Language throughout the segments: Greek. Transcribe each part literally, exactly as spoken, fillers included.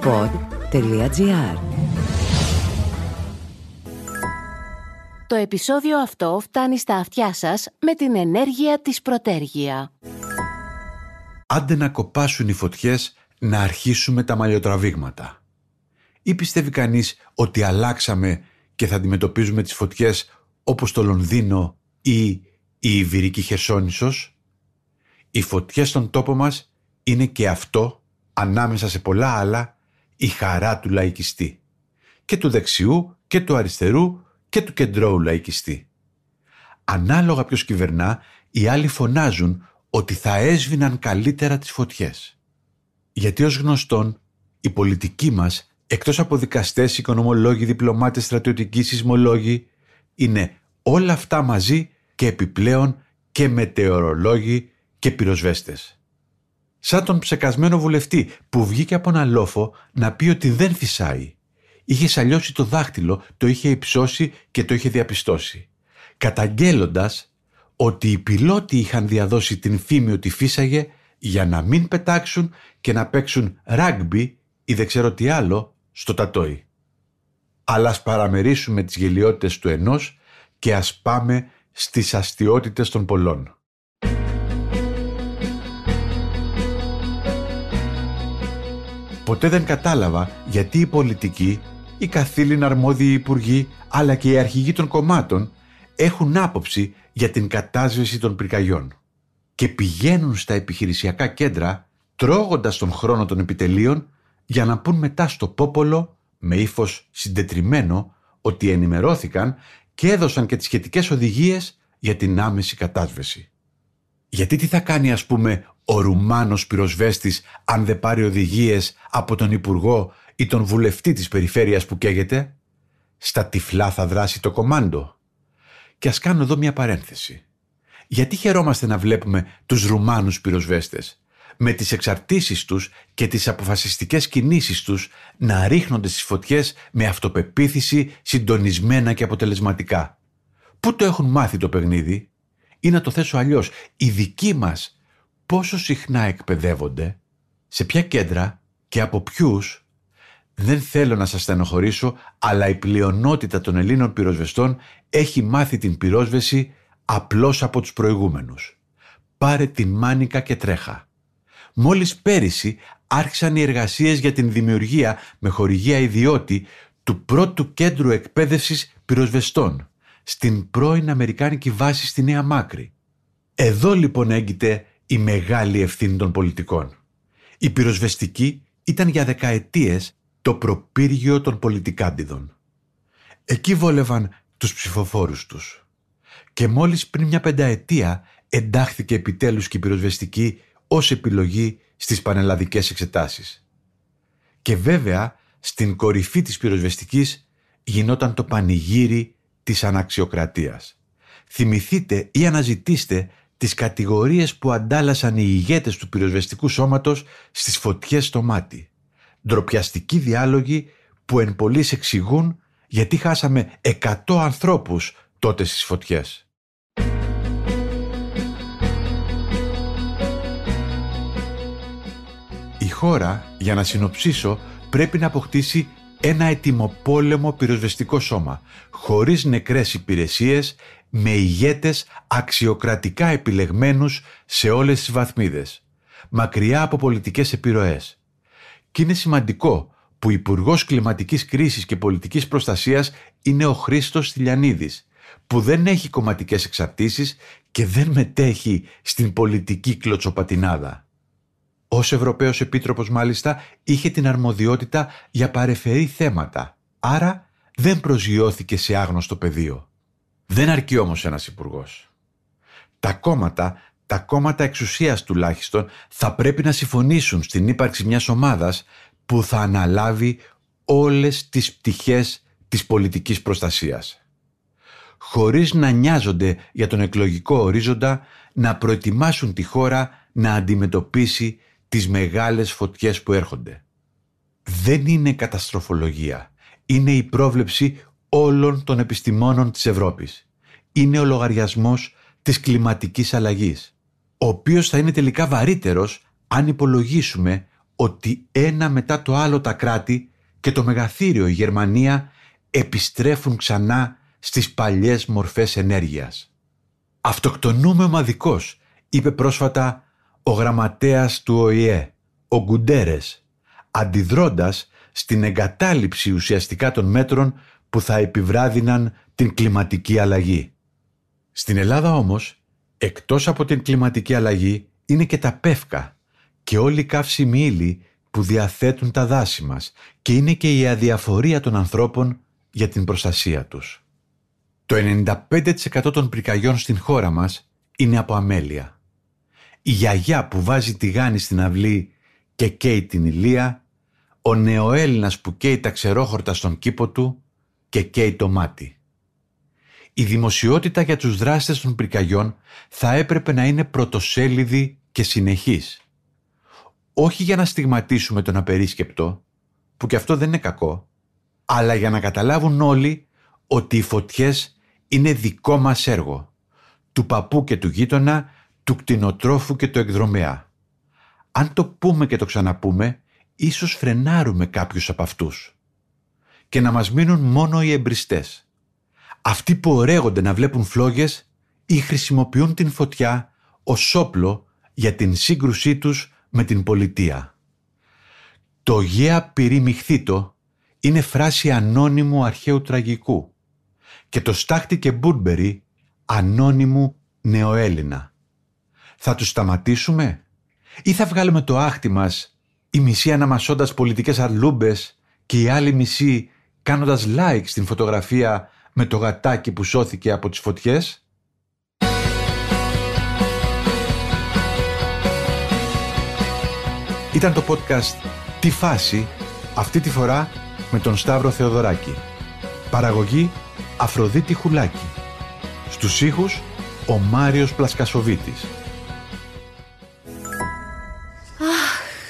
ποντ τελεία τζι άρ. Το επεισόδιο αυτό φτάνει στα αυτιά σας με την ενέργεια της Προτέργεια. Άντε να κοπάσουν οι φωτιές, να αρχίσουμε τα μαλλιοτραβήγματα. Ή πιστεύει κανείς ότι αλλάξαμε και θα αντιμετωπίζουμε τις φωτιές όπως το Λονδίνο ή η Ιβηρική Χερσόνησος? Οι φωτιές στον τόπο μας είναι και αυτό, ανάμεσα σε πολλά άλλα, η χαρά του λαϊκιστή. Και του δεξιού και του αριστερού και του κεντρώου λαϊκιστή. Ανάλογα ποιος κυβερνά, οι άλλοι φωνάζουν ότι θα έσβηναν καλύτερα τις φωτιές. Γιατί ως γνωστόν, οι πολιτικοί μας, εκτός από δικαστές, οικονομολόγοι, διπλωμάτες, στρατιωτικοί, σεισμολόγοι, είναι όλα αυτά μαζί και επιπλέον και μετεωρολόγοι και πυροσβέστες. Σαν τον ψεκασμένο βουλευτή που βγήκε από ένα λόφο να πει ότι δεν φυσάει. Είχε σαλιώσει το δάχτυλο, το είχε υψώσει και το είχε διαπιστώσει. Καταγγέλλοντας ότι οι πιλότοι είχαν διαδώσει την φήμη ότι φύσαγε για να μην πετάξουν και να παίξουν ράγμπι ή δεν ξέρω τι άλλο στο τατόι. Αλλά ας παραμερίσουμε τις γελοιότητες του ενός και ας πάμε στις αστιότητες των πολλών. Ποτέ δεν κατάλαβα γιατί οι πολιτικοί, οι καθήλυνα αρμόδιοι υπουργοί, αλλά και οι αρχηγοί των κομμάτων έχουν άποψη για την κατάσβεση των πυρκαγιών και πηγαίνουν στα επιχειρησιακά κέντρα τρώγοντας τον χρόνο των επιτελείων για να πούν μετά στο πόπολο με ύφος συντετριμμένο ότι ενημερώθηκαν και έδωσαν και τις σχετικές οδηγίες για την άμεση κατάσβεση. Γιατί τι θα κάνει, ας πούμε, ο Ρουμάνος πυροσβέστης αν δεν πάρει οδηγίες από τον υπουργό ή τον βουλευτή της περιφέρειας που καίγεται? Στα τυφλά θα δράσει το κομάντο. Και ας κάνω εδώ μια παρένθεση. Γιατί χαιρόμαστε να βλέπουμε τους Ρουμάνους πυροσβέστες με τις εξαρτήσεις τους και τις αποφασιστικές κινήσεις τους να ρίχνονται στις φωτιές με αυτοπεποίθηση, συντονισμένα και αποτελεσματικά? Πού το έχουν μάθει το παιχνίδι? Ή να το θέσω αλλιώς, οι δικοί μας πόσο συχνά εκπαιδεύονται, σε ποια κέντρα και από ποιους? Δεν θέλω να σας στενοχωρήσω, αλλά η πλειονότητα των Ελλήνων πυροσβεστών έχει μάθει την πυρόσβεση απλώς από τους προηγούμενους. Πάρε την μάνικα και τρέχα. Μόλις πέρυσι άρχισαν οι εργασίες για την δημιουργία με χορηγία ιδιώτη του πρώτου κέντρου εκπαίδευσης πυροσβεστών στην πρώην αμερικάνικη βάση στη Νέα Μάκρη. Εδώ λοιπόν έγκυται η μεγάλη ευθύνη των πολιτικών. Η πυροσβεστική ήταν για δεκαετίες το προπύργιο των πολιτικάντιδων. Εκεί βόλευαν τους ψηφοφόρους τους. Και μόλις πριν μια πενταετία εντάχθηκε επιτέλους και η πυροσβεστική ως επιλογή στις πανελλαδικές εξετάσεις. Και βέβαια στην κορυφή της πυροσβεστικής γινόταν το πανηγύρι της αναξιοκρατίας. Θυμηθείτε ή αναζητήστε τις κατηγορίες που αντάλλασαν οι ηγέτες του πυροσβεστικού σώματος στις φωτιές στο μάτι. Ντροπιαστικοί διάλογοι που εν πολλοίς εξηγούν γιατί χάσαμε εκατό ανθρώπους τότε στις φωτιές. Η χώρα, για να συνοψίσω, πρέπει να αποκτήσει ένα ετοιμοπόλεμο πυροσβεστικό σώμα, χωρίς νεκρές υπηρεσίες, με ηγέτες αξιοκρατικά επιλεγμένους σε όλες τις βαθμίδες, μακριά από πολιτικές επιρροές. Και είναι σημαντικό που Υπουργός Κλιματικής Κρίσης και Πολιτικής Προστασίας είναι ο Χρήστος Στυλιανίδης, που δεν έχει κομματικές εξαρτήσεις και δεν μετέχει στην πολιτική κλωτσοπατινάδα. Ως Ευρωπαίος Επίτροπος μάλιστα είχε την αρμοδιότητα για παρεφερή θέματα, άρα δεν προσγειώθηκε σε άγνωστο πεδίο. Δεν αρκεί όμως ένας υπουργός. Τα κόμματα, τα κόμματα εξουσίας τουλάχιστον, θα πρέπει να συμφωνήσουν στην ύπαρξη μιας ομάδας που θα αναλάβει όλες τις πτυχές της πολιτικής προστασίας. Χωρίς να νοιάζονται για τον εκλογικό ορίζοντα, να προετοιμάσουν τη χώρα να αντιμετωπίσει τις μεγάλες φωτιές που έρχονται. Δεν είναι καταστροφολογία. Είναι η πρόβλεψη όλων των επιστημόνων της Ευρώπης. Είναι ο λογαριασμός της κλιματικής αλλαγής, ο οποίος θα είναι τελικά βαρύτερος αν υπολογίσουμε ότι ένα μετά το άλλο τα κράτη και το μεγαθύριο η Γερμανία επιστρέφουν ξανά στις παλιές μορφές ενέργειας. «Αυτοκτονούμε ομαδικώς», είπε πρόσφατα ο γραμματέας του Ο Η Ε, ο Γκουντέρες, αντιδρώντας στην εγκατάλειψη ουσιαστικά των μέτρων που θα επιβράδυναν την κλιματική αλλαγή. Στην Ελλάδα όμως, εκτός από την κλιματική αλλαγή, είναι και τα πεύκα και όλοι οι καύσιμοι ύλοι που διαθέτουν τα δάση μας και είναι και η αδιαφορία των ανθρώπων για την προστασία τους. Το ενενήντα πέντε τοις εκατό των πυρκαγιών στην χώρα μας είναι από αμέλεια. Η γιαγιά που βάζει τηγάνι στην αυλή και καίει την ηλία, ο νεοέλληνας που καίει τα ξερόχορτα στον κήπο του και καίει το μάτι. Η δημοσιότητα για τους δράστες των πυρκαγιών θα έπρεπε να είναι πρωτοσέλιδη και συνεχής. Όχι για να στιγματίσουμε τον απερίσκεπτο, που και αυτό δεν είναι κακό, αλλά για να καταλάβουν όλοι ότι οι φωτιές είναι δικό μας έργο, του παππού και του γείτονα, του κτηνοτρόφου και του εκδρομεά. Αν το πούμε και το ξαναπούμε, ίσως φρενάρουμε κάποιους από αυτούς και να μας μείνουν μόνο οι εμπριστές. Αυτοί που ορέγονται να βλέπουν φλόγες ή χρησιμοποιούν την φωτιά ως όπλο για την σύγκρουσή τους με την πολιτεία. Το «γέα πυρημιχθήτο» είναι φράση ανώνυμου αρχαίου τραγικού και το «στάχτη και μπουρμπερι» ανώνυμου νεοέλληνα. Θα τους σταματήσουμε ή θα βγάλουμε το άχτι μας, η μισή αναμασώντας πολιτικές αρλούμπες και η άλλη μισή κάνοντας like στην φωτογραφία με το γατάκι που σώθηκε από τις φωτιές? Ήταν το podcast «Τη φάση», αυτή τη φορά με τον Σταύρο Θεοδωράκη. Παραγωγή Αφροδίτη Χουλάκη. Στους ήχους ο Μάριος Πλασκασοβίτης.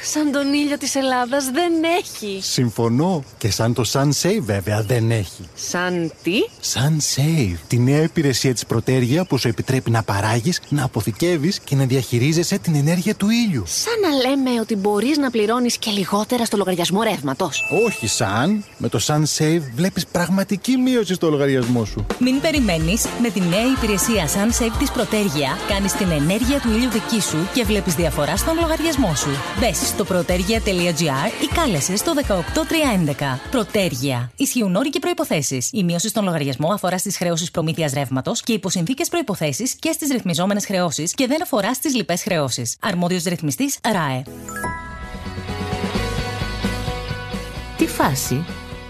Σαν τον ήλιο της Ελλάδας δεν έχει. Συμφωνώ. Και σαν το SunSave βέβαια δεν έχει. Σαν τι? SunSave. Τη νέα υπηρεσία της Protergia που σου επιτρέπει να παράγεις, να αποθηκεύεις και να διαχειρίζεσαι την ενέργεια του ήλιου. Σαν να λέμε ότι μπορείς να πληρώνεις και λιγότερα στο λογαριασμό ρεύματος. Όχι σαν. Με το SunSave βλέπεις πραγματική μείωση στο λογαριασμό σου. Μην περιμένεις. Με τη νέα υπηρεσία SunSave της Protergia κάνεις την ενέργεια του ήλιου δική σου και βλέπεις διαφορά στον λογαριασμό σου. Μπες στο Protergia τελεία gr ή κάλεσε στο ένα οκτώ τρία ένα ένα. Protergia. Ισχύουν όροι και προϋποθέσεις. Η μείωση στον λογαριασμό αφορά στις χρεώσεις προμήθειας ρεύματος και υποσυνθήκες προϋποθέσεις και στις ρυθμιζόμενες χρεώσεις και δεν αφορά στις λοιπές χρεώσεις. Αρμόδιος ρυθμιστής ΡΑΕ. Τη φάση.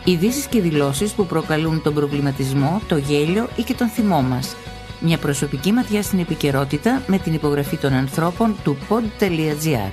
Ειδήσεις και δηλώσεις που προκαλούν τον προβληματισμό, το γέλιο ή και τον θυμό μας. Μια προσωπική ματιά στην επικαιρότητα με την υπογραφή των ανθρώπων του Pod.gr.